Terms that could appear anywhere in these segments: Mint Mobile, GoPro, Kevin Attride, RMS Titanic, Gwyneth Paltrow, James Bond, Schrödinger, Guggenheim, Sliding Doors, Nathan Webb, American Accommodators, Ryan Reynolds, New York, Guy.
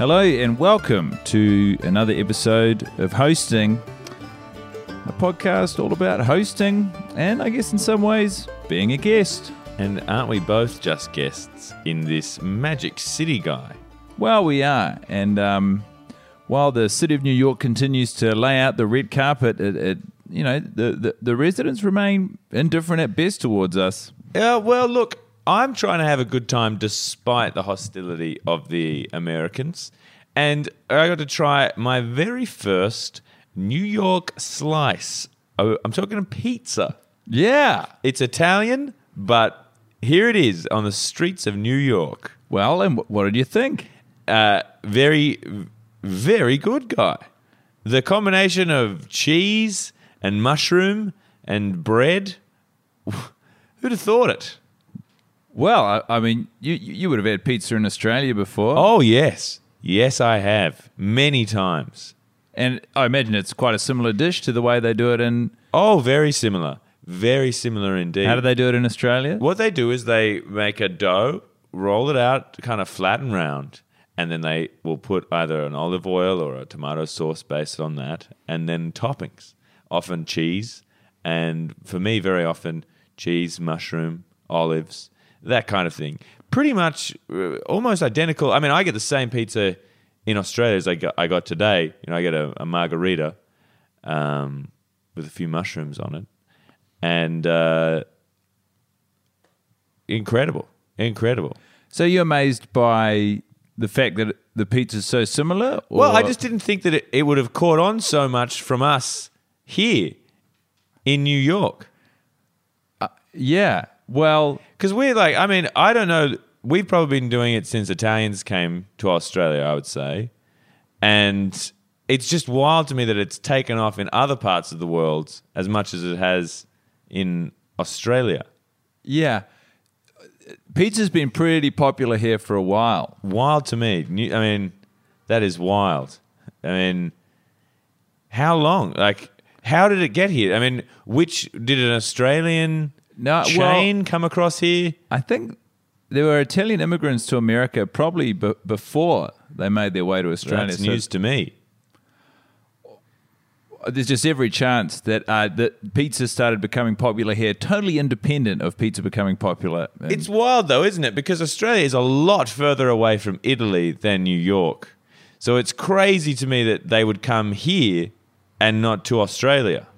Hello and welcome to another episode of Hosting, a podcast all about hosting and, I guess in some ways, being a guest. And aren't we both just guests in this magic city, Guy? Well, we are. And while the city of New York continues to lay out the red carpet, the residents remain indifferent at best towards us. Well, look, I'm trying to have a good time despite the hostility of the Americans. And I got to try my very first New York slice. I'm talking pizza. Yeah. It's Italian, but here it is on the streets of New York. Well, and what did you think? Very, very good, Guy. The combination of cheese and mushroom and bread. Who'd have thought it? Well, I mean, you would have had pizza in Australia before. Oh, yes. Yes, I have. Many times. And I imagine it's quite a similar dish to the way they do it in... Oh, very similar. Very similar indeed. How do they do it in Australia? What they do is they make a dough, roll it out kind of flat and round, and then they will put either an olive oil or a tomato sauce based on that, and then toppings, often cheese, and for me very often cheese, mushroom, olives... That kind of thing. Pretty much almost identical. I mean, I get the same pizza in Australia as I got today. You know, I get a margarita with a few mushrooms on it. And incredible. So you're amazed by the fact that the pizza's so similar? Or? Well, I just didn't think that it would have caught on so much from us here in New York. Yeah. Well, because we're like, I mean, I don't know. We've probably been doing it since Italians came to Australia, I would say. And it's just wild to me that it's taken off in other parts of the world as much as it has in Australia. Yeah. Pizza's been pretty popular here for a while. Wild to me. I mean, that is wild. I mean, how long? Like, how did it get here? I mean, did an Australian... No, chain come across here? I think there were Italian immigrants to America probably before they made their way to Australia. That's news to me. There's just every chance that pizza started becoming popular here, totally independent of pizza becoming popular. It's wild though, isn't it? Because Australia is a lot further away from Italy than New York. So it's crazy to me that they would come here and not to Australia.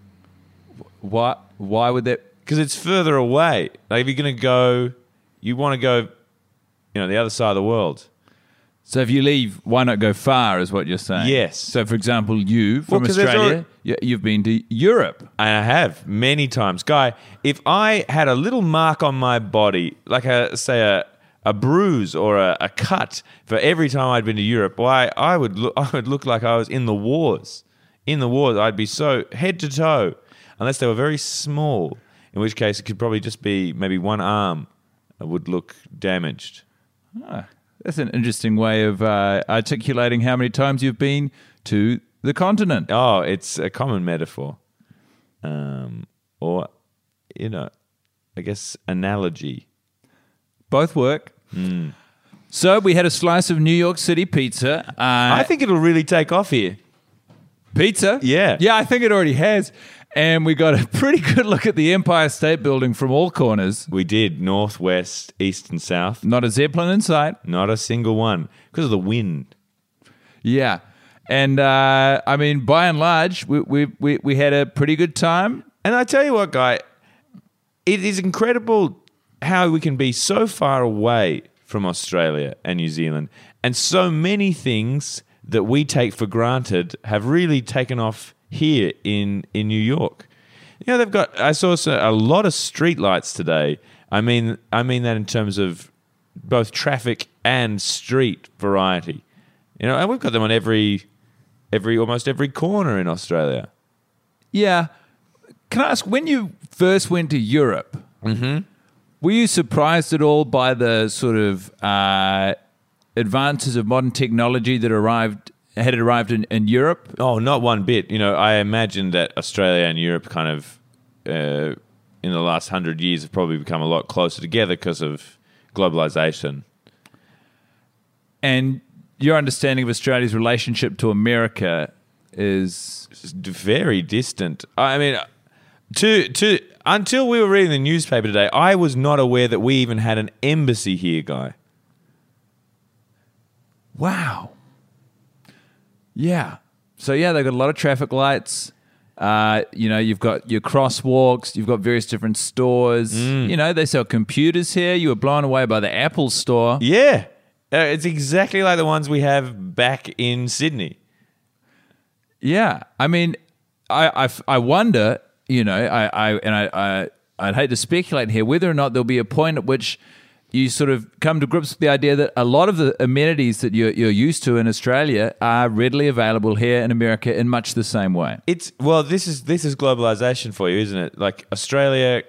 Why would that... Because it's further away. Like if you're going to go, you want to go, the other side of the world. So if you leave, why not go far is what you're saying? Yes. So for example, you from Australia, you've been to Europe. I have many times. Guy, if I had a little mark on my body, like a bruise or a cut for every time I'd been to Europe, why I would look like I was in the wars. In the wars, I'd be so head to toe, unless they were very small. In which case, it could probably just be maybe one arm would look damaged. Ah, that's an interesting way of articulating how many times you've been to the continent. Oh, it's a common metaphor. I guess analogy. Both work. Mm. So we had a slice of New York City pizza. I think it'll really take off here. Pizza? Yeah. Yeah, I think it already has. And we got a pretty good look at the Empire State Building from all corners. We did, north, west, east and south. Not a Zeppelin in sight. Not a single one, because of the wind. Yeah. And I mean, by and large, we had a pretty good time. And I tell you what, Guy, it is incredible how we can be so far away from Australia and New Zealand, and so many things that we take for granted have really taken off here in New York. You know, they've got. I saw a lot of streetlights today. I mean that in terms of both traffic and street variety. You know, and we've got them on almost every corner in Australia. Yeah. Can I ask, when you first went to Europe, mm-hmm. were you surprised at all by the sort of advances of modern technology that had arrived in Europe? Oh, not one bit. You know, I imagine that Australia and Europe kind of in the last 100 years have probably become a lot closer together because of globalization. And your understanding of Australia's relationship to America is very distant. I mean, until we were reading the newspaper today, I was not aware that we even had an embassy here, Guy. Wow. Yeah. So, yeah, they've got a lot of traffic lights. You know, you've got your crosswalks. You've got various different stores. Mm. You know, they sell computers here. You were blown away by the Apple store. Yeah. It's exactly like the ones we have back in Sydney. Yeah. I mean, I wonder, you know, I'd hate to speculate here, whether or not there'll be a point at which you sort of come to grips with the idea that a lot of the amenities that you're used to in Australia are readily available here in America in much the same way. This is globalization for you, isn't it? Like, Australia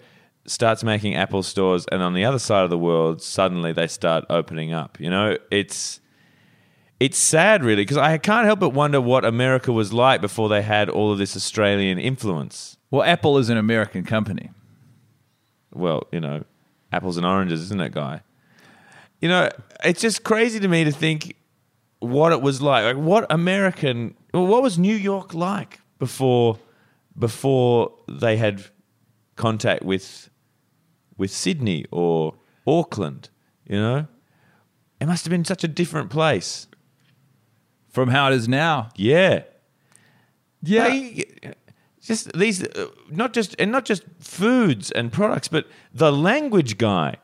starts making Apple stores, and on the other side of the world, suddenly they start opening up. You know, it's sad, really, because I can't help but wonder what America was like before they had all of this Australian influence. Well, Apple is an American company. Well, you know, apples and oranges, isn't it, Guy? You know, it's just crazy to me to think what it was like. Like, what was New York like before they had contact with Sydney or Auckland, you know? It must have been such a different place from how it is now. Yeah. Yeah. Just these, not just foods and products, but the language, Guy.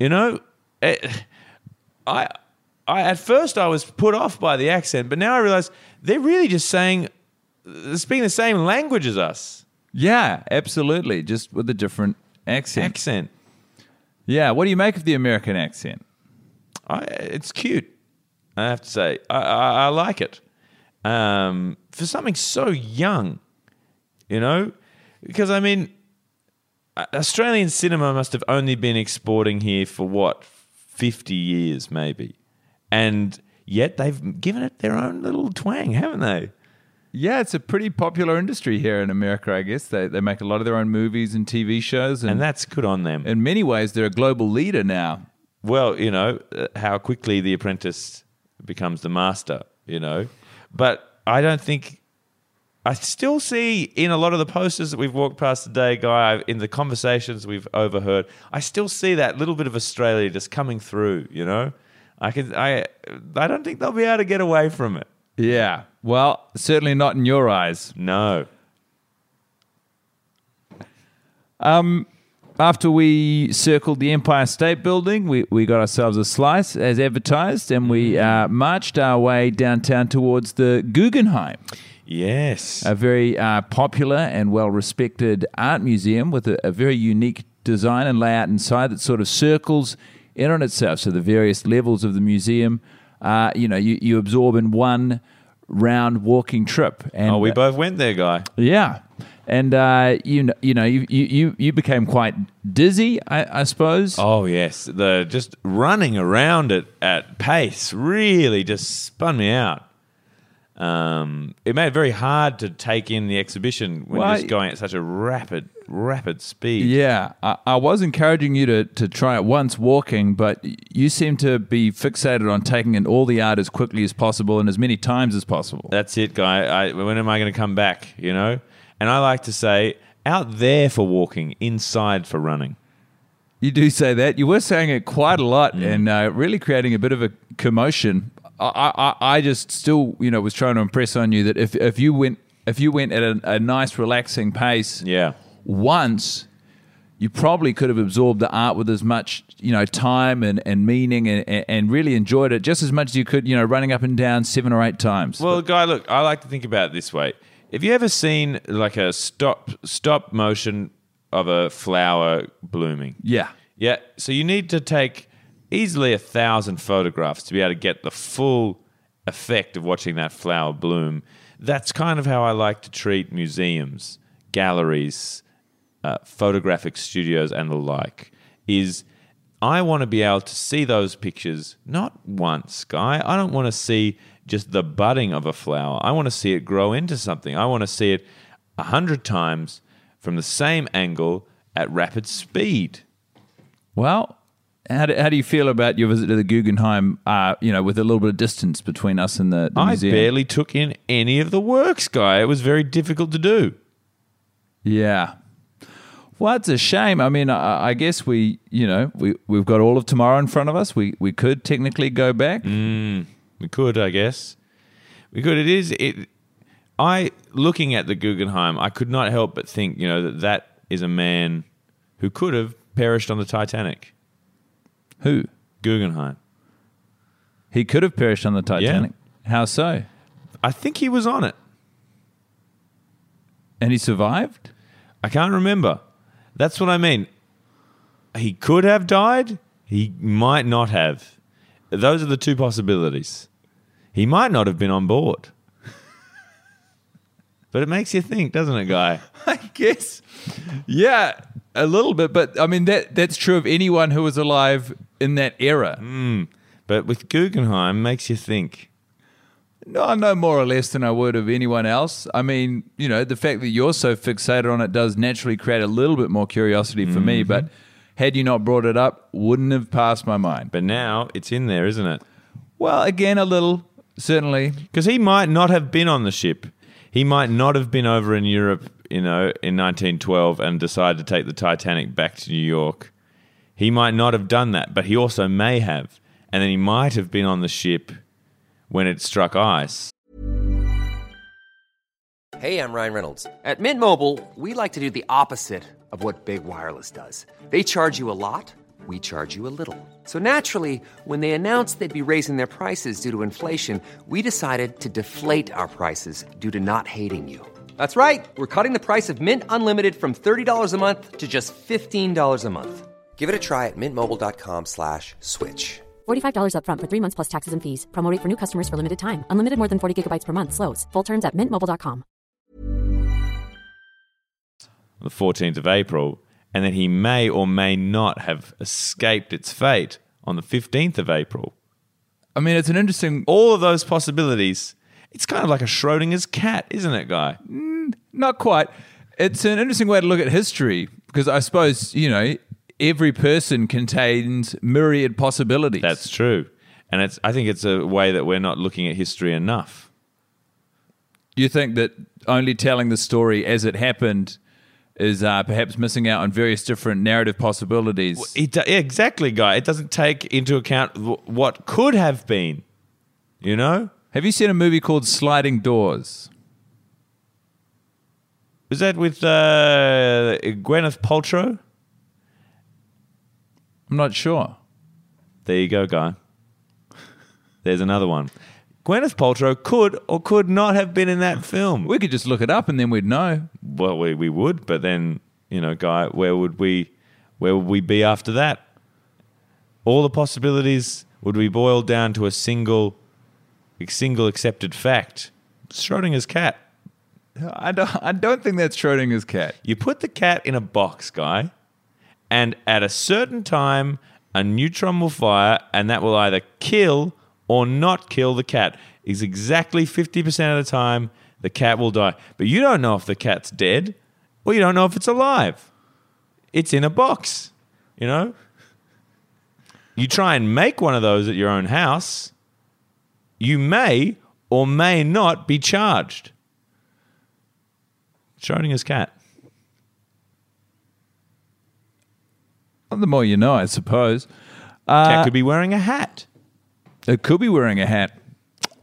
You know, I at first I was put off by the accent, but now I realize they're really just speaking the same language as us. Yeah, absolutely, just with a different accent. Yeah, what do you make of the American accent? It's cute, I have to say. I like it for something so young. You know, because, I mean, Australian cinema must have only been exporting here for, 50 years maybe. And yet they've given it their own little twang, haven't they? Yeah, it's a pretty popular industry here in America, I guess. They make a lot of their own movies and TV shows. And that's good on them. In many ways, they're a global leader now. Well, you know, how quickly the apprentice becomes the master, you know. But I don't think... I still see in a lot of the posters that we've walked past today, Guy, in the conversations we've overheard, I still see that little bit of Australia just coming through, you know? I don't think they'll be able to get away from it. Yeah. Well, certainly not in your eyes. No. After we circled the Empire State Building, we got ourselves a slice, as advertised, and we marched our way downtown towards the Guggenheim. Yes. A very popular and well-respected art museum with a very unique design and layout inside that sort of circles in on itself. So the various levels of the museum, you know, you absorb in one round walking trip. And, we both went there, Guy. Yeah. And, you became quite dizzy, I suppose. Oh, yes. Just running around it at pace really just spun me out. It made it very hard to take in the exhibition when you're just going at such a rapid speed. Yeah, I was encouraging you to try it once walking, but you seem to be fixated on taking in all the art as quickly as possible and as many times as possible. That's it, Guy. When am I going to come back, you know? And I like to say, out there for walking, inside for running. You do say that. You were saying it quite a lot and really creating a bit of a commotion I just still, you know, was trying to impress on you that if you went at a nice relaxing pace, yeah, once, you probably could have absorbed the art with as much, you know, time and meaning and really enjoyed it just as much as you could, you know, running up and down 7 or 8 times. Well, Guy, look, I like to think about it this way. Have you ever seen like a stop motion of a flower blooming? Yeah. Yeah. So you need to take easily 1,000 photographs to be able to get the full effect of watching that flower bloom. That's kind of how I like to treat museums, galleries, photographic studios and the like, is I want to be able to see those pictures not once, Guy. I don't want to see just the budding of a flower. I want to see it grow into something. I want to see it 100 times from the same angle at rapid speed. Well, how do you feel about your visit to the Guggenheim, you know, with a little bit of distance between us and the museum? I barely took in any of the works, Guy. It was very difficult to do. Yeah. Well, it's a shame. I mean, I guess we've got all of tomorrow in front of us. We could technically go back. We could, I guess. We could. It is. Looking at the Guggenheim, I could not help but think, you know, that is a man who could have perished on the Titanic. Who? Guggenheim. He could have perished on the Titanic. Yeah. How so? I think he was on it. And he survived? I can't remember. That's what I mean. He could have died. He might not have. Those are the two possibilities. He might not have been on board. But it makes you think, doesn't it, Guy? I guess. Yeah, a little bit. But, I mean, that's true of anyone who was alive in that era. But with Guggenheim, makes you think. No, I know more or less than I would of anyone else. I mean, you know, the fact that you're so fixated on it does naturally create a little bit more curiosity for me, but had you not brought it up, wouldn't have passed my mind. But now it's in there, isn't it? Well, again, a little, certainly. Because he might not have been on the ship. He might not have been over in Europe, you know, in 1912 and decided to take the Titanic back to New York. He might not have done that, but he also may have. And then he might have been on the ship when it struck ice. Hey, I'm Ryan Reynolds. At Mint Mobile, we like to do the opposite of what Big Wireless does. They charge you a lot, we charge you a little. So naturally, when they announced they'd be raising their prices due to inflation, we decided to deflate our prices due to not hating you. That's right. We're cutting the price of Mint Unlimited from $30 a month to just $15 a month. Give it a try at mintmobile.com/switch. $45 up front for 3 months plus taxes and fees. Promo rate for new customers for limited time. Unlimited more than 40 gigabytes per month slows. Full terms at mintmobile.com. The 14th of April, and that he may or may not have escaped its fate on the 15th of April. I mean, it's an interesting... All of those possibilities. It's kind of like a Schrödinger's cat, isn't it, Guy? Not quite. It's an interesting way to look at history because I suppose, you know... Every person contains myriad possibilities. That's true. And I think it's a way that we're not looking at history enough. You think that only telling the story as it happened is perhaps missing out on various different narrative possibilities? Well, exactly, Guy. It doesn't take into account what could have been, you know? Have you seen a movie called Sliding Doors? Was that with Gwyneth Paltrow? I'm not sure. There you go, Guy. There's another one. Gwyneth Paltrow could or could not have been in that film. We could just look it up and then we'd know. Well, we would, but then, you know, Guy, where would we be after that? All the possibilities would be boiled down to a single accepted fact. Schrödinger's cat. I don't think that's Schrödinger's cat. You put the cat in a box, Guy. And at a certain time, a neutron will fire, and that will either kill or not kill the cat. It's exactly 50% of the time the cat will die. But you don't know if the cat's dead, or you don't know if it's alive. It's in a box, you know? You try and make one of those at your own house, you may or may not be charged. Schrödinger's cat. The more you know, I suppose. Cat could be wearing a hat. It could be wearing a hat.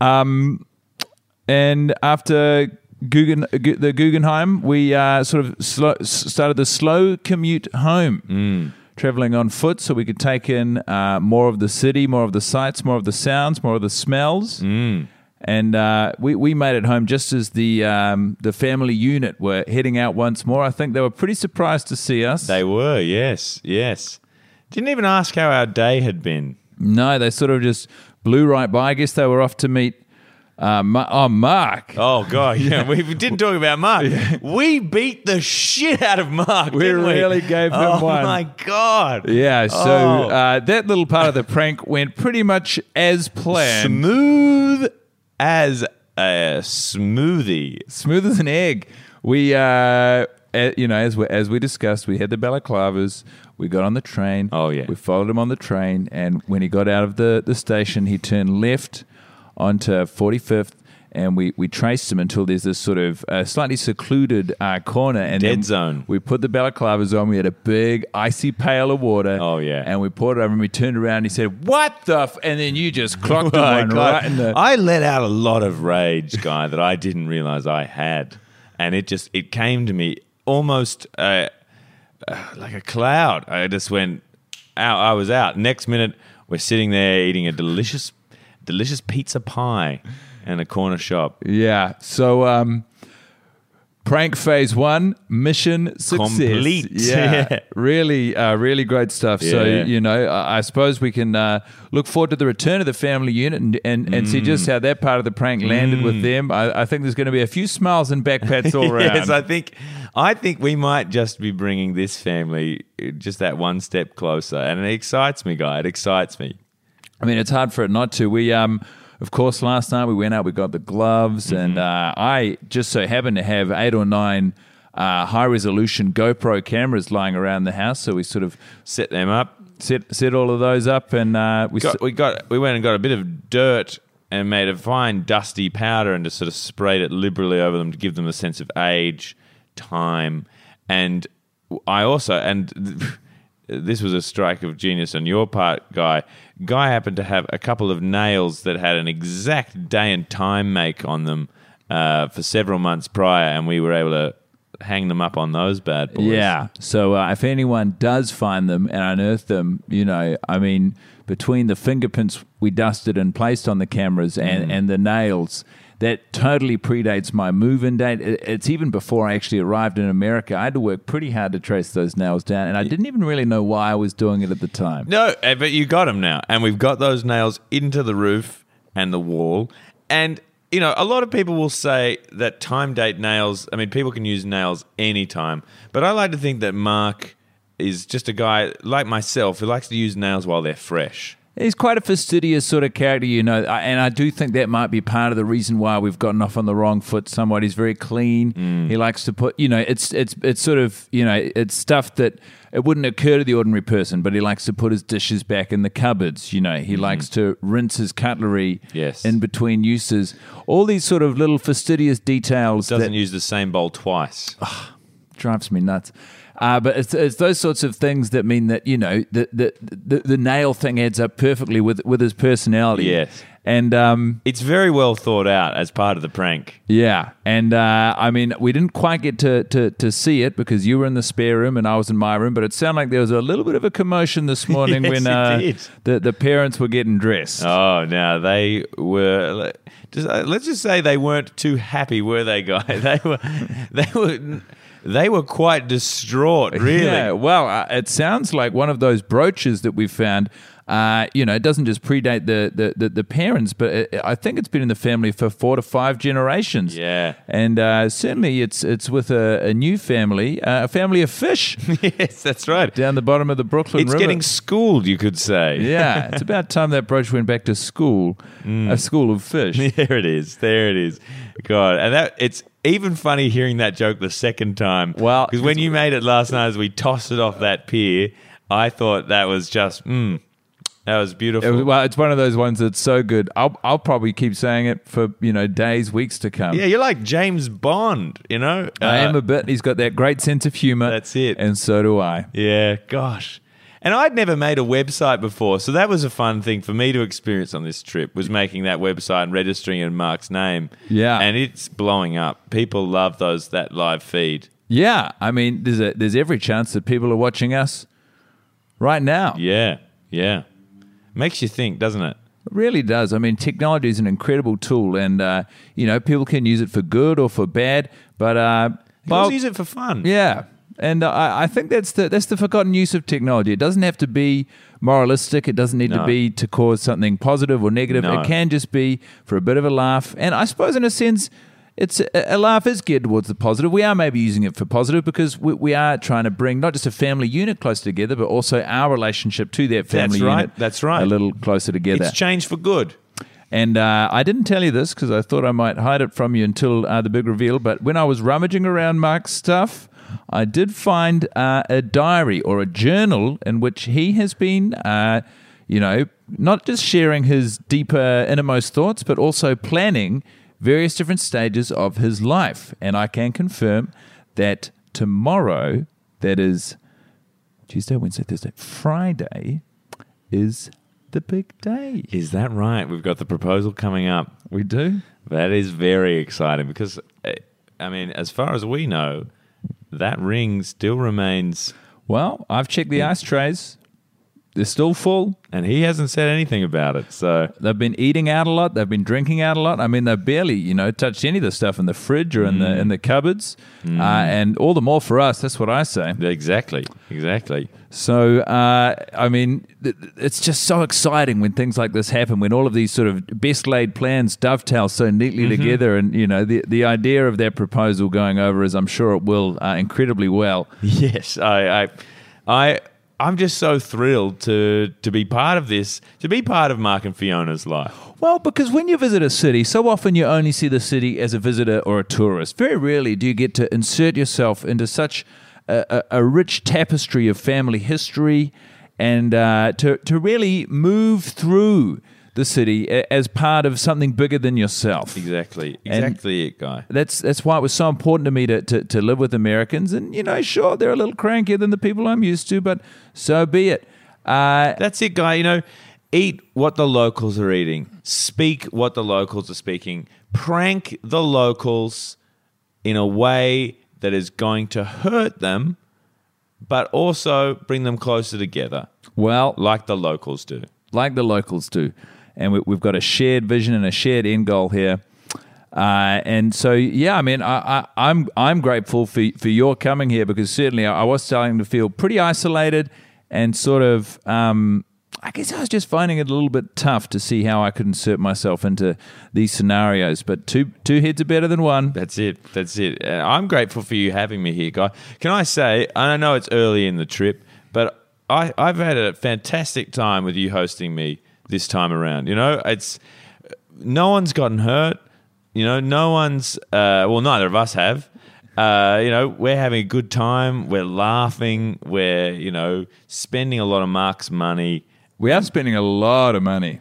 And after the Guggenheim, we sort of started the slow commute home, traveling on foot so we could take in more of the city, more of the sights, more of the sounds, more of the smells. And we made it home just as the family unit were heading out once more. I think they were pretty surprised to see us. They were, yes, yes. Didn't even ask how our day had been. No, they sort of just blew right by. I guess they were off to meet Mark. Oh, God, yeah. We didn't talk about Mark. Yeah. We beat the shit out of Mark, didn't we? Really gave him one. Oh, my God. Yeah, so that little part of the prank went pretty much as planned. Smooth as a smoothie. Smooth as an egg. We, you know, as we discussed, we had the balaclavas. We got on the train. Oh, yeah. We followed him on the train. And when he got out of the station, he turned left onto 45th, and we traced him until there's this sort of slightly secluded corner. And dead zone. We put the balaclavas on. We had a big icy pail of water. Oh, yeah. And we poured it over, and we turned around, and he said, "What the f-?" And then you just clocked him right in the... I let out a lot of rage, Guy, that I didn't realize I had. And it came to me almost like a cloud. I just went out. I was out. Next minute, we're sitting there eating a delicious pizza pie in a corner shop. Yeah. So prank phase 1, mission success. Complete. Yeah. Really, really great stuff. Yeah. So, you know, I suppose we can look forward to the return of the family unit and see just how that part of the prank landed with them. I think there's going to be a few smiles and backpats all around. Yes, I think we might just be bringing this family just that one step closer. And it excites me, Guy. It excites me. I mean, it's hard for it not to. We, of course, last night we went out, we got the gloves, and I just so happened to have 8 or 9 high-resolution GoPro cameras lying around the house, so we sort of set them up, set all of those up, and we went and got a bit of dirt and made a fine dusty powder and just sort of sprayed it liberally over them to give them a sense of age, time, and I also this was a strike of genius on your part, Guy. Guy happened to have a couple of nails that had an exact day and time make on them for several months prior, and we were able to hang them up on those bad boys. Yeah. So if anyone does find them and unearth them, you know, I mean, between the fingerprints we dusted and placed on the cameras and the nails, that totally predates my move-in date. It's even before I actually arrived in America. I had to work pretty hard to trace those nails down, and I didn't even really know why I was doing it at the time. No, but you got them now, and we've got those nails into the roof and the wall. And, you know, a lot of people will say that time-date nails, I mean, people can use nails anytime, but I like to think that Mark is just a guy like myself who likes to use nails while they're fresh. He's quite a fastidious sort of character, you know, and I do think that might be part of the reason why we've gotten off on the wrong foot somewhat. He's very clean. He likes to put, you know, it's sort of, you know, it's stuff that it wouldn't occur to the ordinary person, but he likes to put his dishes back in the cupboards, you know. He likes to rinse his cutlery in between uses. All these sort of little fastidious details. Doesn't use the same bowl twice. Oh, drives me nuts. But it's those sorts of things that mean that, you know, the nail thing adds up perfectly with his personality. Yes. And it's very well thought out as part of the prank. Yeah. And, I mean, we didn't quite get to see it because you were in the spare room and I was in my room, but it sounded like there was a little bit of a commotion this morning when the parents were getting dressed. Oh, no, they were... let's just say they weren't too happy, were they, Guy? They were quite distraught, really. Yeah, well, it sounds like one of those brooches that we found, you know, it doesn't just predate the parents, but I think it's been in the family for 4 to 5 generations. Yeah. And certainly it's with a new family, a family of fish. Yes, that's right. Down the bottom of the Brooklyn River. It's getting schooled, you could say. Yeah, it's about time that brooch went back to school, a school of fish. There it is. God, and it's... even funny hearing that joke the second time. Well, because when you made it last night as we tossed it off that pier, I thought that was just, that was beautiful. Well, it's one of those ones that's so good. I'll probably keep saying it for, you know, days, weeks to come. Yeah, you're like James Bond, you know? I am a bit. He's got that great sense of humor. That's it. And so do I. Yeah, gosh. And I'd never made a website before, so that was a fun thing for me to experience on this trip, was making that website and registering in Mark's name. Yeah. And it's blowing up. People love that live feed. Yeah. I mean, there's every chance that people are watching us right now. Yeah. Yeah. Makes you think, doesn't it? It really does. I mean, technology is an incredible tool, and, you know, people can use it for good or for bad, but... They can also use it for fun. Yeah. And I think that's the forgotten use of technology. It doesn't have to be moralistic. It doesn't need to be to cause something positive or negative. No. It can just be for a bit of a laugh. And I suppose in a sense, it's a laugh is geared towards the positive. We are maybe using it for positive because we are trying to bring not just a family unit closer together, but also our relationship to that family unit. That's right. A little closer together. It's changed for good. And I didn't tell you this because I thought I might hide it from you until the big reveal, but when I was rummaging around Mark's stuff... I did find a diary or a journal in which he has been, you know, not just sharing his deeper, innermost thoughts, but also planning various different stages of his life. And I can confirm that tomorrow, that is Tuesday, Wednesday, Thursday, Friday, is the big day. Is that right? We've got the proposal coming up. We do? That is very exciting because, I mean, as far as we know... That ring still remains... Well, I've checked the ice trays. They're still full. And he hasn't said anything about it, so... They've been eating out a lot. They've been drinking out a lot. I mean, they've barely, you know, touched any of the stuff in the fridge or in the cupboards. Mm. And all the more for us. That's what I say. Exactly. Exactly. So, I mean, it's just so exciting when things like this happen, when all of these sort of best-laid plans dovetail so neatly together. And, you know, the idea of that proposal going over is, I'm sure it will, incredibly well. Yes. I'm just so thrilled to be part of this, to be part of Mark and Fiona's life. Well, because when you visit a city, so often you only see the city as a visitor or a tourist. Very rarely do you get to insert yourself into such a rich tapestry of family history and to really move through the city as part of something bigger than yourself. Exactly it, Guy. That's why it was so important to me to live with Americans. And, you know, sure, they're a little crankier than the people I'm used to, but so be it. That's it, Guy. You know, eat what the locals are eating. Speak what the locals are speaking. Prank the locals in a way that is going to hurt them, but also bring them closer together. Well, like the locals do. And we've got a shared vision and a shared end goal here. And so, yeah, I mean, I'm grateful for your coming here because certainly I was starting to feel pretty isolated and sort of, I guess I was just finding it a little bit tough to see how I could insert myself into these scenarios. But two heads are better than one. That's it. I'm grateful for you having me here, Guy. Can I say, I know it's early in the trip, but I've had a fantastic time with you hosting me this time around. You know, it's no one's gotten hurt. You know, no one's, well, neither of us have. You know, we're having a good time. We're laughing. We're, you know, spending a lot of Mark's money. We are spending a lot of money.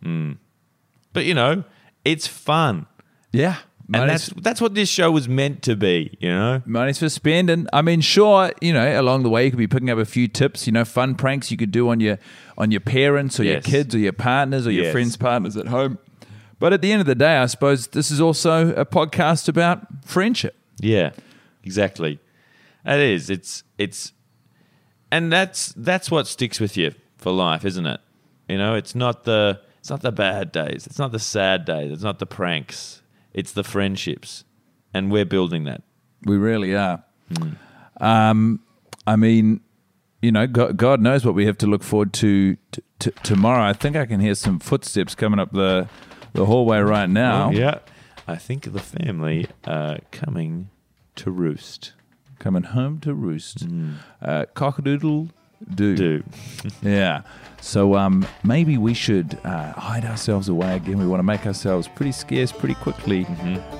But, you know, it's fun. Yeah. And that's what this show was meant to be, you know? Money's for spending. I mean, sure, you know, along the way you could be picking up a few tips, you know, fun pranks you could do on your parents or your kids or your partners or your friends' partners at home. But at the end of the day, I suppose this is also a podcast about friendship. Yeah, exactly. It is. It's and that's what sticks with you for life, isn't it? You know, it's not the bad days, it's not the sad days, it's not the pranks. It's the friendships, and we're building that. We really are. I mean, you know, God knows what we have to look forward to tomorrow. I think I can hear some footsteps coming up the hallway right now. Yeah, I think the family are coming to roost. Coming home to roost. Cock-a-doodle. Do. Yeah. So maybe we should hide ourselves away again. We want to make ourselves pretty scarce pretty quickly.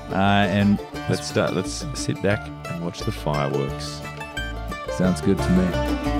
And let's sit back and watch the fireworks. Sounds good to me.